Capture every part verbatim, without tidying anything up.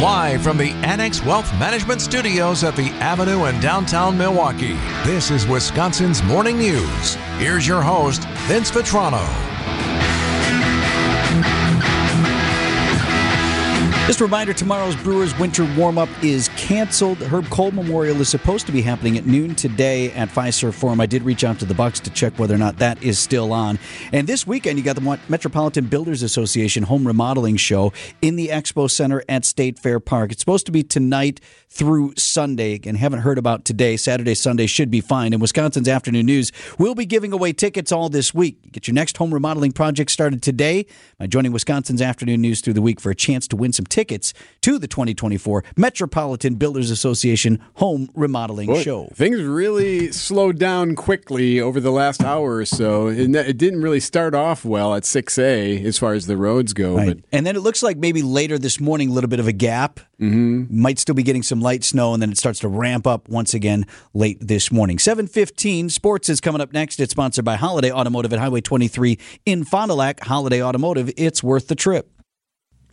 Live from the Annex Wealth Management Studios at the Avenue in downtown Milwaukee, this is Wisconsin's Morning News. Here's your host, Vince Vetrano. Just a reminder, tomorrow's Brewers winter warm-up is canceled. The Herb Cole Memorial is supposed to be happening at noon today at Pfizer Forum. I did reach out to the Bucks to check whether or not that is still on. And this weekend, you got the Metropolitan Builders Association Home Remodeling Show in the Expo Center at State Fair Park. It's supposed to be tonight through Sunday, and haven't heard about today. Saturday, Sunday should be fine. And Wisconsin's Afternoon News will be giving away tickets all this week. Get your next home remodeling project started today by joining Wisconsin's Afternoon News through the week for a chance to win some tickets. Tickets to the twenty twenty-four Metropolitan Builders Association Home Remodeling Boy, Show. Things really slowed down quickly over the last hour or so. It didn't really start off well at six A as far as the roads go. Right. But and then it looks like maybe later this morning, a little bit of a gap. Mm-hmm. Might still be getting some light snow, and then it starts to ramp up once again late this morning. seven fifteen, sports is coming up next. It's sponsored by Holiday Automotive at Highway twenty-three in Fond du Lac. Holiday Automotive, it's worth the trip.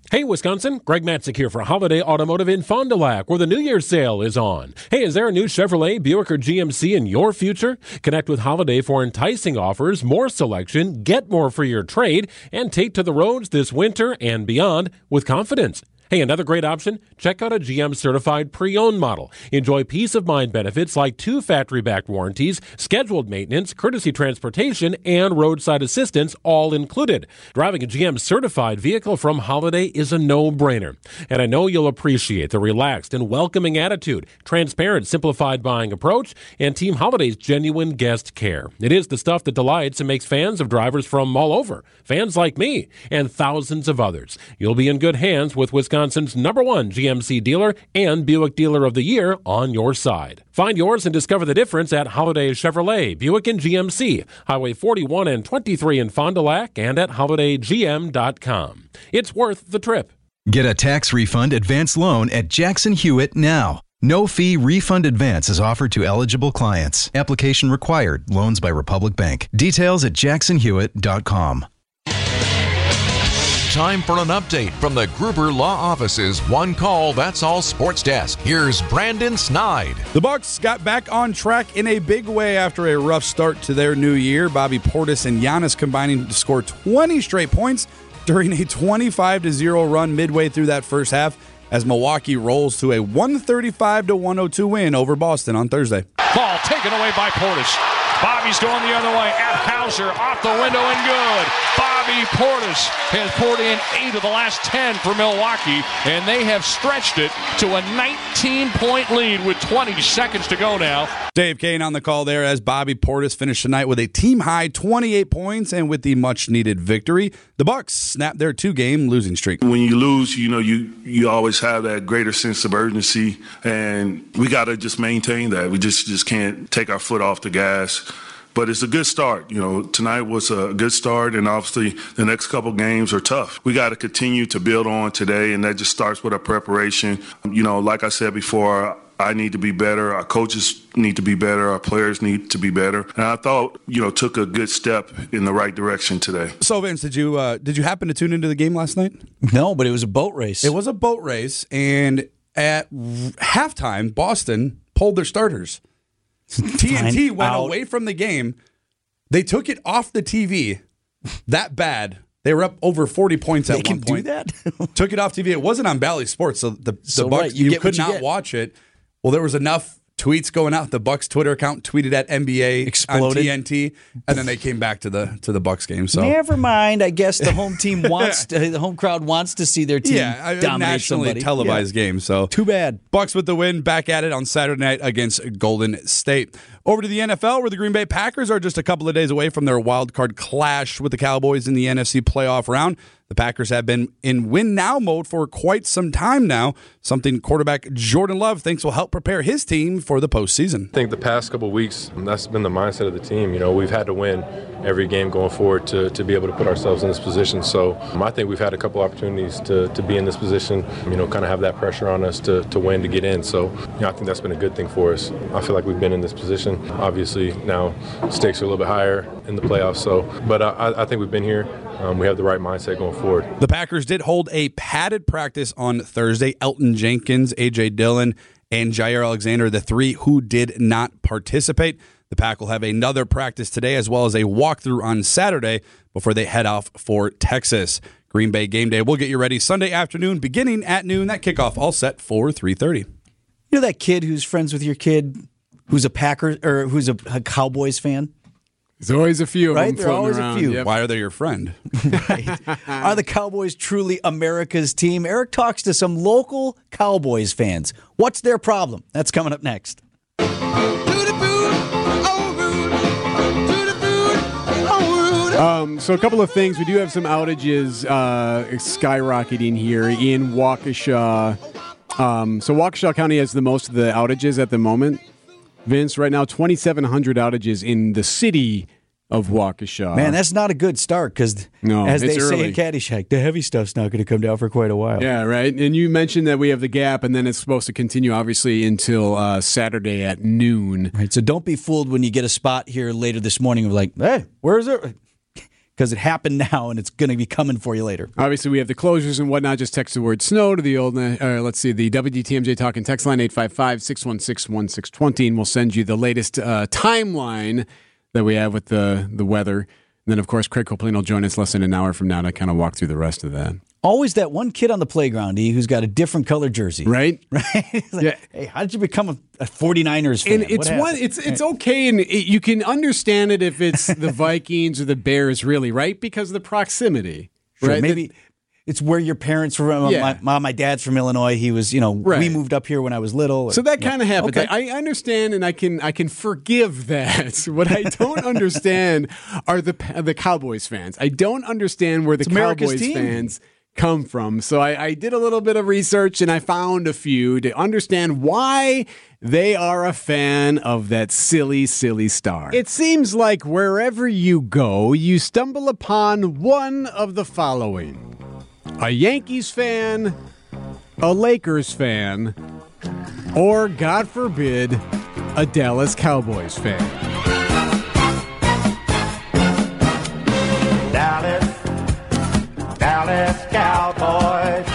Hey, Wisconsin, Greg Matzik here for Holiday Automotive in Fond du Lac, where the New Year's sale is on. Hey, is there a new Chevrolet, Buick, or G M C in your future? Connect with Holiday for enticing offers, more selection, get more for your trade, and take to the roads this winter and beyond with confidence. Hey, another great option? Check out a G M-certified pre-owned model. Enjoy peace-of-mind benefits like two factory-backed warranties, scheduled maintenance, courtesy transportation, and roadside assistance, all included. Driving a G M-certified vehicle from Holiday is a no-brainer. And I know you'll appreciate the relaxed and welcoming attitude, transparent, simplified buying approach, and Team Holiday's genuine guest care. It is the stuff that delights and makes fans of drivers from all over, fans like me, and thousands of others. You'll be in good hands with Wisconsin. Wisconsin's number one G M C dealer and Buick dealer of the year on your side. Find yours and discover the difference at Holiday Chevrolet, Buick, and G M C, Highway forty-one and twenty-three in Fond du Lac, and at holiday g m dot com. It's worth the trip. Get a tax refund advance loan at Jackson Hewitt now. No fee refund advance is offered to eligible clients. Application required. Loans by Republic Bank. Details at jackson hewitt dot com. Time for an update from the Gruber Law Office's One Call, That's All Sports Desk. Here's Brandon Snide. The Bucks got back on track in a big way after a rough start to their new year. Bobby Portis and Giannis combining to score twenty straight points during a twenty-five to zero run midway through that first half, as Milwaukee rolls to a one thirty-five to one oh two win over Boston on Thursday. Ball taken away by Portis. Bobby's going the other way at Tauscher, off the window and good. Bobby Portis has poured in eight of the last ten for Milwaukee, and they have stretched it to a nineteen-point lead with twenty seconds to go now. Dave Kane on the call there as Bobby Portis finished tonight with a team-high twenty-eight points, and with the much-needed victory, the Bucks snapped their two-game losing streak. When you lose, you know, you, you always have that greater sense of urgency, and we got to just maintain that. We just, just can't take our foot off the gas. But it's a good start. You know, tonight was a good start, and obviously the next couple games are tough. We got to continue to build on today, and that just starts with our preparation. You know, like I said before, I need to be better. Our coaches need to be better. Our players need to be better. And I thought, you know, took a good step in the right direction today. So, Vince, did you uh, did you happen to tune into the game last night? No, but it was a boat race. It was a boat race, and at halftime, Boston pulled their starters. T N T went out. Away from the game. They took it off the T V. That bad. They were up over forty points at they one point. They can do that? Took it off T V. It wasn't on Bally Sports, so the, the so Bucks, right, you, you could you not get. watch it. Well, there was enough tweets going out. The Bucks Twitter account tweeted at N B A Exploded. on T N T, and then they came back to the to the Bucks game. So never mind. I guess the home team wants to, the home crowd wants to see their team yeah, dominate nationally somebody. televised yeah. game. So too bad. Bucks with the win, back at it on Saturday night against Golden State. Over to the N F L, where the Green Bay Packers are just a couple of days away from their wild card clash with the Cowboys in the N F C playoff round. The Packers have been in win-now mode for quite some time now, something quarterback Jordan Love thinks will help prepare his team for the postseason. I think the past couple of weeks, that's been the mindset of the team. You know, we've had to win every game going forward to, to be able to put ourselves in this position. So um, I think we've had a couple opportunities to, to be in this position, you know, kind of have that pressure on us to, to win, to get in. So you know, I think that's been a good thing for us. I feel like we've been in this position. Obviously, now stakes are a little bit higher in the playoffs. So, but I, I think we've been here um, we have the right mindset going forward. The Packers did hold a padded practice on Thursday. Elton Jenkins, A J. Dillon, and Jair Alexander, the three who did not participate. The Pack will have another practice today as well as a walkthrough on Saturday before they head off for Texas. Green Bay Game Day will get you ready Sunday afternoon beginning at noon. That kickoff all set for three thirty. You know that kid who's friends with your kid who's a Packers or who's a, a Cowboys fan? There's always a few of right? them There's always around. a few. Yep. Why are they your friend? Right. Are the Cowboys truly America's team? Eric talks to some local Cowboys fans. What's their problem? That's coming up next. Um, so a couple of things. We do have some outages uh, skyrocketing here in Waukesha. Um, so Waukesha County has the most of the outages at the moment. Vince, right now, twenty-seven hundred outages in the city of Waukesha. Man, that's not a good start because, no, as they early. say in Caddyshack, the heavy stuff's not going to come down for quite a while. Yeah, right. And you mentioned that we have the gap, and then it's supposed to continue, obviously, until uh, Saturday at noon. Right. So don't be fooled when you get a spot here later this morning of like, hey, where is it? Because it happened now, and it's going to be coming for you later. Obviously, we have the closures and whatnot. Just text the word snow to the old, uh, let's see, the W D T M J Talk and Text Line, eight five five, six one six, one six two zero, and we'll send you the latest uh, timeline that we have with the, the weather. And then, of course, Craig Copeland will join us less than an hour from now to kind of walk through the rest of that. Always that one kid on the playground, E, who's got a different color jersey. Right? Right? Like, yeah. Hey, how did you become a, a 49ers fan? And it's, one, it's, it's okay, and it, you can understand it if it's the Vikings or the Bears, really, right? Because of the proximity. Sure, right? Maybe the, it's where your parents were. Yeah. My mom, my dad's from Illinois. He was, you know, right. we moved up here when I was little. Or, so that kind of yeah. happens. Okay. I, I understand, and I can I can forgive that. What I don't understand are the, the Cowboys fans. I don't understand where the it's Cowboys fans... come from. So I, I did a little bit of research and I found a few to understand why they are a fan of that silly, silly star. It seems like wherever you go, you stumble upon one of the following. A Yankees fan, a Lakers fan, or God forbid, a Dallas Cowboys fan. Dallas. Dallas Cowboys.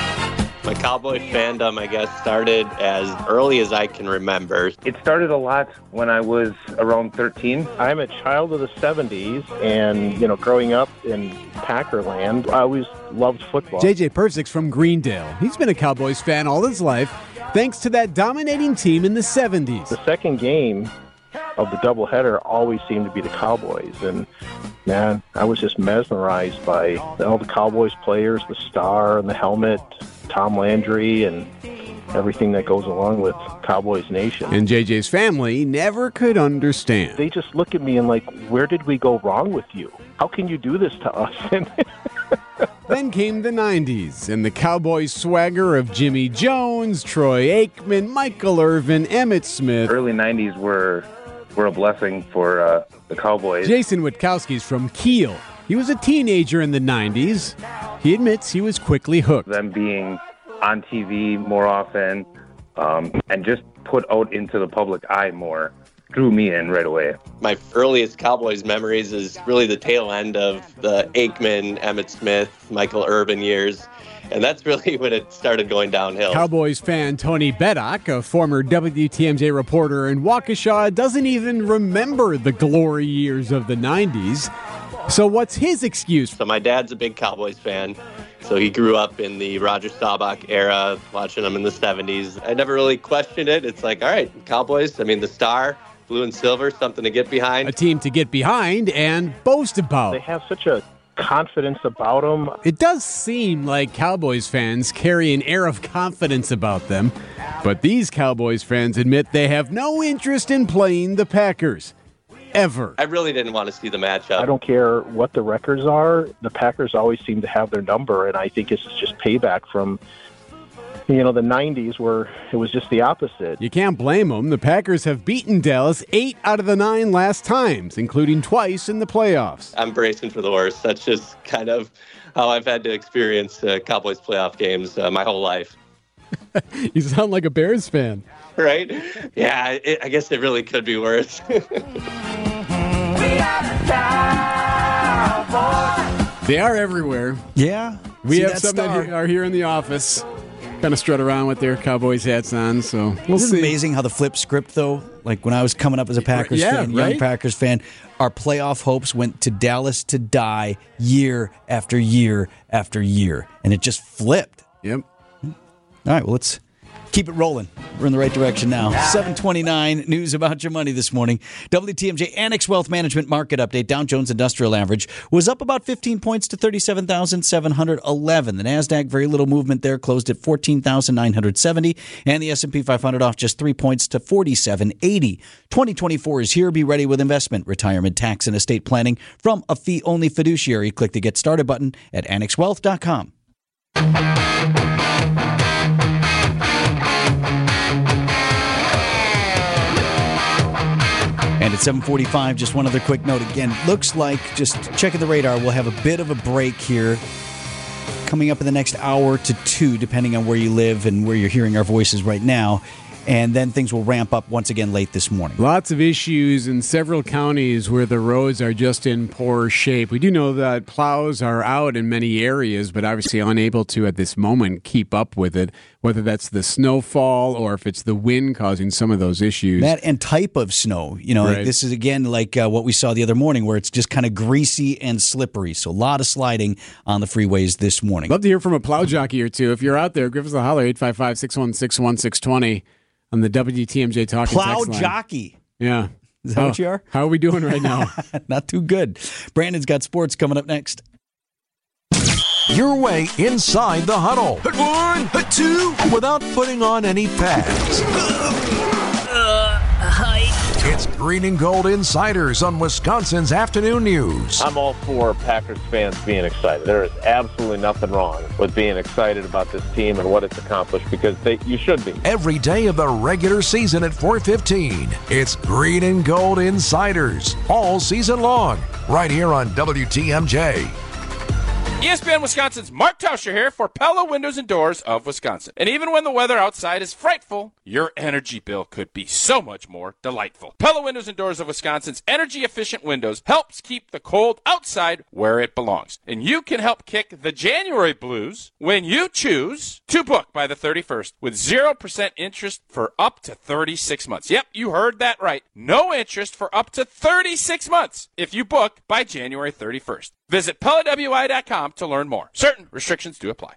My Cowboy fandom, I guess, started as early as I can remember. It started a lot when I was around thirteen. I'm a child of the seventies, and, you know, growing up in Packerland, I always loved football. J J Persick's from Greendale. He's been a Cowboys fan all his life, thanks to that dominating team in the seventies. The second game of the doubleheader always seemed to be the Cowboys, and man, I was just mesmerized by all the Cowboys players, the star and the helmet, Tom Landry, and everything that goes along with Cowboys Nation. And J J's family never could understand. They just look at me and like, where did we go wrong with you? How can you do this to us? Then came the nineties and the Cowboys swagger of Jimmy Jones, Troy Aikman, Michael Irvin, Emmitt Smith. Early nineties were... We're a blessing for uh, the Cowboys. Jason Witkowski's from Kiel. He was a teenager in the nineties. He admits he was quickly hooked. Them being on T V more often um, and just put out into the public eye more drew me in right away. My earliest Cowboys memories is really the tail end of the Aikman, Emmitt Smith, Michael Irvin years. And that's really when it started going downhill. Cowboys fan Tony Beddock, a former W T M J reporter in Waukesha, doesn't even remember the glory years of the nineties. So what's his excuse? So my dad's a big Cowboys fan. So he grew up in the Roger Staubach era, watching them in the seventies. I never really questioned it. It's like, all right, Cowboys, I mean, the star, blue and silver, something to get behind. A team to get behind and boast about. They have such a confidence about them. It does seem like Cowboys fans carry an air of confidence about them, but these Cowboys fans admit they have no interest in playing the Packers. Ever. I really didn't want to see the matchup. I don't care what the records are. The Packers always seem to have their number, and I think it's just payback from, you know, the nineties where it was just the opposite. You can't blame them. The Packers have beaten Dallas eight out of the nine last times, including twice in the playoffs. I'm bracing for the worst. That's just kind of how I've had to experience uh, Cowboys playoff games uh, my whole life. You sound like a Bears fan. Right? Yeah, it, I guess it really could be worse. We are the Cowboys. They are everywhere. Yeah. We have some that are here in the office. Kind of strut around with their Cowboys hats on, so we'll Isn't see. It's amazing how the flip script, though. Like when I was coming up as a Packers yeah, fan, right? young Packers fan, our playoff hopes went to Dallas to die year after year after year, and it just flipped. Yep. All right, well, let's keep it rolling. We're in the right direction now. seven twenty-nine news about your money this morning. W T M J Annex Wealth Management Market Update. Dow Jones Industrial Average was up about fifteen points to thirty-seven thousand seven hundred eleven. The NASDAQ, very little movement there, closed at fourteen thousand nine hundred seventy. And the S and P five hundred off just three points to forty-seven eighty. twenty twenty-four is here. Be ready with investment, retirement, tax, and estate planning from a fee-only fiduciary. Click the Get Started button at annex wealth dot com. And at seven forty-five, just one other quick note again. Looks like, just checking the radar, we'll have a bit of a break here coming up in the next hour to two, depending on where you live and where you're hearing our voices right now. And then things will ramp up once again late this morning. Lots of issues in several counties where the roads are just in poor shape. We do know that plows are out in many areas, but obviously unable to at this moment keep up with it, whether that's the snowfall or if it's the wind causing some of those issues. That and type of snow. You know, right. like this is, again, like uh, what we saw the other morning where it's just kind of greasy and slippery. So a lot of sliding on the freeways this morning. Love to hear from a plow jockey or two. If you're out there, give us a holler, eight five five, six one six, one six two zero. On the W T M J Talk and Text line. Plow jockey. Yeah. Is that oh, what you are? How are we doing right now? Not too good. Brandon's got sports coming up next. Your way inside the huddle. Hit one, hit two. Without putting on any pads. Uh, hi. It's Green and Gold Insiders on Wisconsin's Afternoon News. I'm all for Packers fans being excited. There is absolutely nothing wrong with being excited about this team and what it's accomplished, because they, you should be. Every day of the regular season at four fifteen, it's Green and Gold Insiders all season long, right here on W T M J. E S P N Wisconsin's Mark Tauscher here for Pella Windows and Doors of Wisconsin. And even when the weather outside is frightful, your energy bill could be so much more delightful. Pella Windows and Doors of Wisconsin's energy-efficient windows helps keep the cold outside where it belongs. And you can help kick the January blues when you choose to book by the thirty-first with zero percent interest for up to thirty-six months. Yep, you heard that right. No interest for up to thirty-six months if you book by January thirty-first. Visit Pella W I dot com to learn more. Certain restrictions do apply.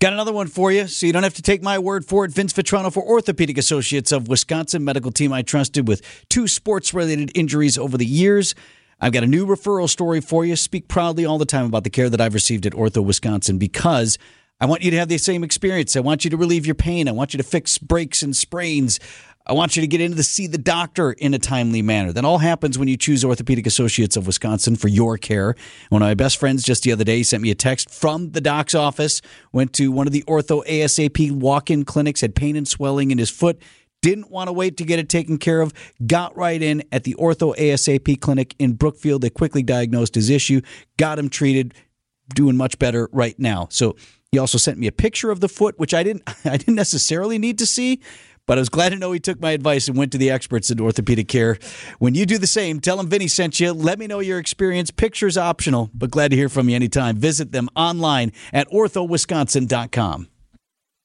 Got another one for you, so you don't have to take my word for it. Vince Vetrano for Orthopedic Associates of Wisconsin, medical team I trusted with two sports-related injuries over the years. I've got a new referral story for you. Speak proudly all the time about the care that I've received at Ortho Wisconsin, because I want you to have the same experience. I want you to relieve your pain. I want you to fix breaks and sprains. I want you to get in to see the doctor in a timely manner. That all happens when you choose Orthopedic Associates of Wisconsin for your care. One of my best friends just the other day sent me a text from the doc's office, went to one of the Ortho A S A P walk-in clinics, had pain and swelling in his foot, didn't want to wait to get it taken care of, got right in at the Ortho A S A P clinic in Brookfield. They quickly diagnosed his issue, got him treated, doing much better right now. So he also sent me a picture of the foot, which I didn't, I didn't necessarily need to see, but I was glad to know he took my advice and went to the experts in orthopedic care. When you do the same, tell them Vinny sent you. Let me know your experience. Picture's optional, but glad to hear from you anytime. Visit them online at ortho wisconsin dot com.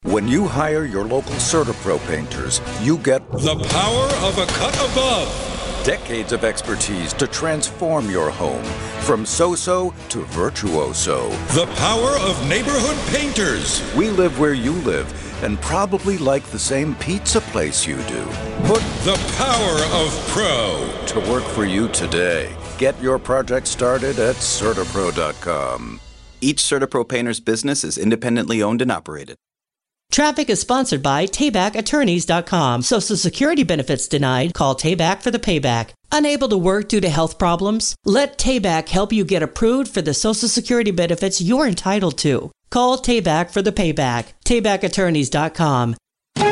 When you hire your local CertaPro painters, you get the power of a cut above. Decades of expertise to transform your home from so-so to virtuoso. The power of neighborhood painters. We live where you live, and probably like the same pizza place you do. Put the power of pro to work for you today. Get your project started at certa pro dot com. Each CertaPro painter's business is independently owned and operated. Traffic is sponsored by Tayback Attorneys dot com. Social Security benefits denied. Call Tayback for the payback. Unable to work due to health problems? Let Tayback help you get approved for the Social Security benefits you're entitled to. Call Tayback for the payback. Tayback Attorneys dot com. All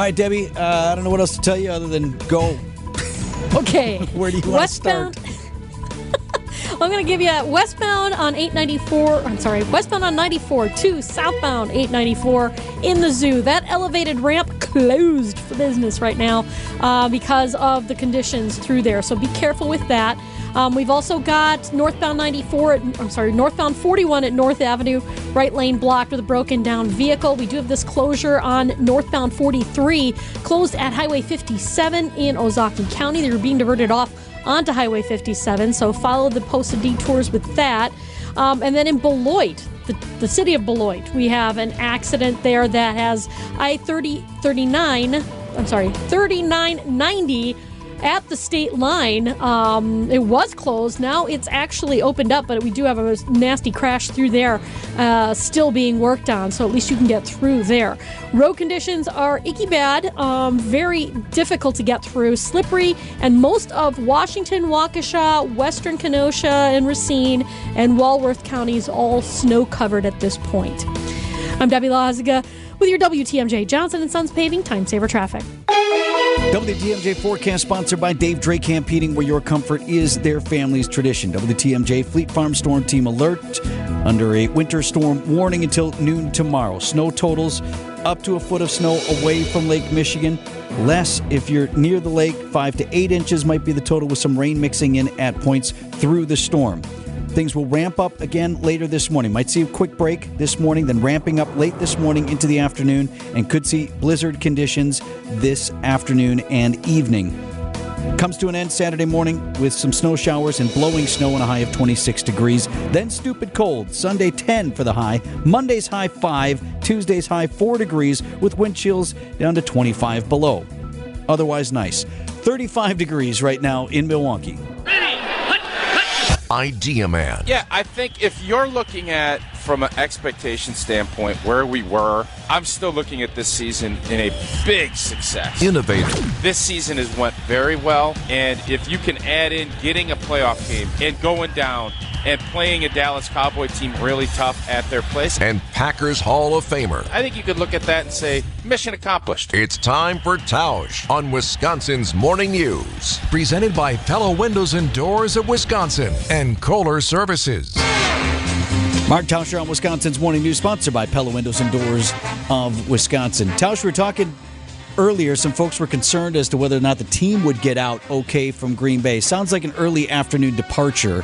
right, Debbie, uh, I don't know what else to tell you other than go. Okay. Where do you want to start? I'm going to give you westbound on eight ninety-four, I'm sorry, westbound on ninety-four to southbound eight ninety-four in the zoo. That elevated ramp closed for business right now uh, because of the conditions through there. So be careful with that. Um, we've also got northbound ninety-four, at, I'm sorry, northbound forty-one at North Avenue, right lane blocked with a broken down vehicle. We do have this closure on northbound forty-three, closed at Highway fifty-seven in Ozaukee County. They were being diverted off onto Highway fifty-seven, so follow the posted detours with that. Um, and then in Beloit, the, the city of Beloit, we have an accident there that has I thirty, thirty-nine, I'm sorry, thirty-nine ninety at the state line. Um, it was closed. Now it's actually opened up, but we do have a nasty crash through there uh, still being worked on, so at least you can get through there. Road conditions are icky bad, um, very difficult to get through, slippery, and most of Washington, Waukesha, Western Kenosha, and Racine, and Walworth counties all snow-covered at this point. I'm Debbie Lazaga with your W T M J Johnson and Sons Paving Time Saver Traffic. W T M J Forecast sponsored by Dave Drake Camp Heating, where your comfort is their family's tradition. W T M J Fleet Farm Storm Team alert under a winter storm warning until noon tomorrow. Snow totals up to a foot of snow away from Lake Michigan. Less if you're near the lake. Five to eight inches might be the total, with some rain mixing in at points through the storm. Things will ramp up again later this morning. Might see a quick break this morning, then ramping up late this morning into the afternoon, and could see blizzard conditions this afternoon and evening. Comes to an end Saturday morning with some snow showers and blowing snow and a high of twenty-six degrees. Then stupid cold. Sunday ten for the high. Monday's high five. Tuesday's high four degrees with wind chills down to twenty-five below. Otherwise nice. thirty-five degrees right now in Milwaukee. Idea man. Yeah, I think if you're looking at, from an expectation standpoint, where we were, I'm still looking at this season in a big success. Innovative. This season has went very well, and if you can add in getting a playoff game and going down and playing a Dallas Cowboy team really tough at their place. And Packers Hall of Famer. I think you could look at that and say, mission accomplished. It's time for Tausch on Wisconsin's Morning News. Presented by Pella Windows and Doors of Wisconsin and Kohler Services. Mark Tauscher on Wisconsin's Morning News, sponsored by Pella Windows and Doors of Wisconsin. Tausch, we were talking earlier, some folks were concerned as to whether or not the team would get out okay from Green Bay. Sounds like an early afternoon departure.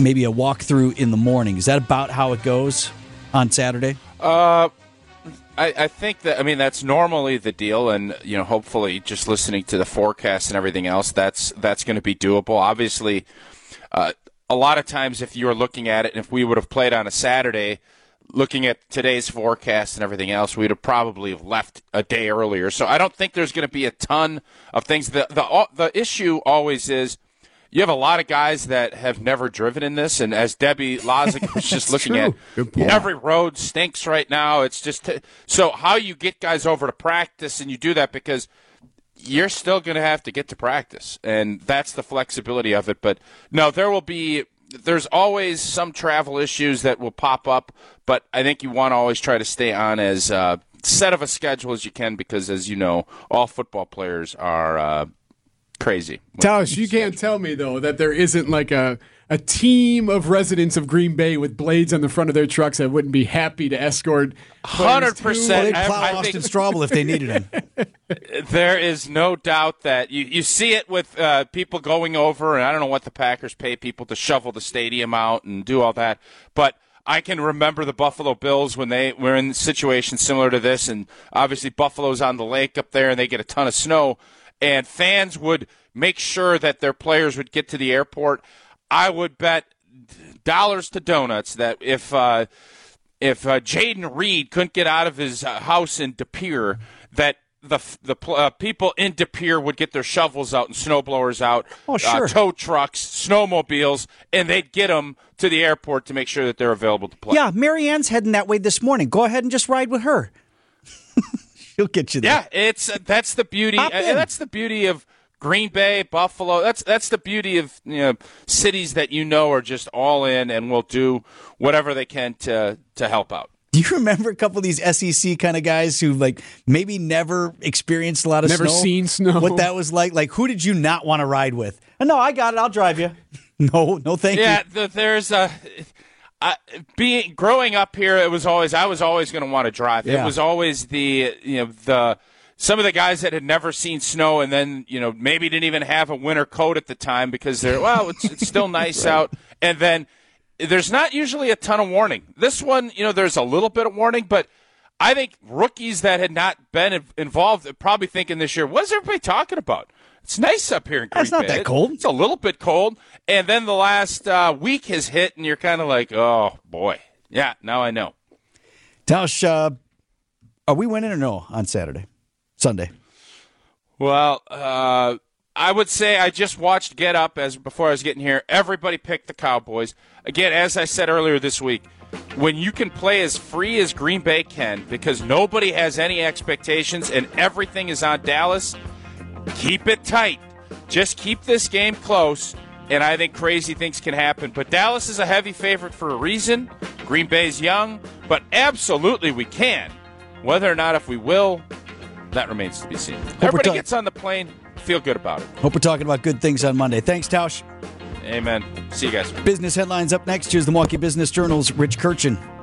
Maybe a walkthrough in the morning. Is that about how it goes on Saturday? Uh, I, I think that, I mean, that's normally the deal. And, you know, hopefully just listening to the forecast and everything else, that's that's going to be doable. Obviously, uh, a lot of times if you're looking at it, and if we would have played on a Saturday, looking at today's forecast and everything else, we'd have probably left a day earlier. So I don't think there's going to be a ton of things. The the The issue always is, you have a lot of guys that have never driven in this, and as Debbie Lazaga was just looking true. at, every road stinks right now. It's just t- so how you get guys over to practice, and you do that because you're still going to have to get to practice, and that's the flexibility of it. But no, there will be there's always some travel issues that will pop up, but I think you want to always try to stay on as uh, set of a schedule as you can because, as you know, all football players are uh, crazy. Tausch, you can't tell me, though, that there isn't like a, a team of residents of Green Bay with blades on the front of their trucks that wouldn't be happy to escort. one hundred percent. Well, they'd plow Austin Straubel if they needed him. There is no doubt that you, you see it with uh, people going over, and I don't know what the Packers pay people to shovel the stadium out and do all that, but I can remember the Buffalo Bills when they were in situations similar to this, and obviously Buffalo's on the lake up there, and they get a ton of snow, and fans would make sure that their players would get to the airport. I would bet dollars to donuts that if uh, if uh, Jaden Reed couldn't get out of his uh, house in De Pere, that the the uh, people in De Pere would get their shovels out and snowblowers out, oh, sure. uh, tow trucks, snowmobiles, and they'd get them to the airport to make sure that they're available to play. Yeah, Mary Ann's heading that way this morning. Go ahead and just ride with her. He'll get you there. Yeah, it's uh, that's the beauty. Uh, that's the beauty of Green Bay, Buffalo. That's that's the beauty of you know, cities that you know are just all in and will do whatever they can to to help out. Do you remember a couple of these S E C kind of guys who like maybe never experienced a lot of never snow? Never seen snow. What that was like? Like who did you not want to ride with? Oh, no, I got it. I'll drive you. no, no, thank yeah, you. Yeah, the, there's a. I, being growing up here, it was always I was always going to want to drive. Yeah. It was always the you know the some of the guys that had never seen snow and then, you know, maybe didn't even have a winter coat at the time because they're, well, it's, it's still nice right. out. And then there's not usually a ton of warning. This one, you know, there's a little bit of warning, but I think rookies that had not been involved are probably thinking this year, what is everybody talking about? It's nice up here in Green Bay. It's not that cold. It's a little bit cold. And then the last uh, week has hit, and you're kind of like, oh, boy. Yeah, now I know. Tausch, uh, are we winning or no on Saturday, Sunday? Well, uh, I would say I just watched Get Up as before I was getting here. Everybody picked the Cowboys. Again, as I said earlier this week, when you can play as free as Green Bay can because nobody has any expectations and everything is on Dallas, keep it tight. Just keep this game close, and I think crazy things can happen. But Dallas is a heavy favorite for a reason. Green Bay's young, but absolutely we can. Whether or not if we will, that remains to be seen. Hope Everybody ta- gets on the plane. Feel good about it. Hope we're talking about good things on Monday. Thanks, Tausch. Amen. See you guys. Business headlines up next. Here's the Milwaukee Business Journal's Rich Kirchin.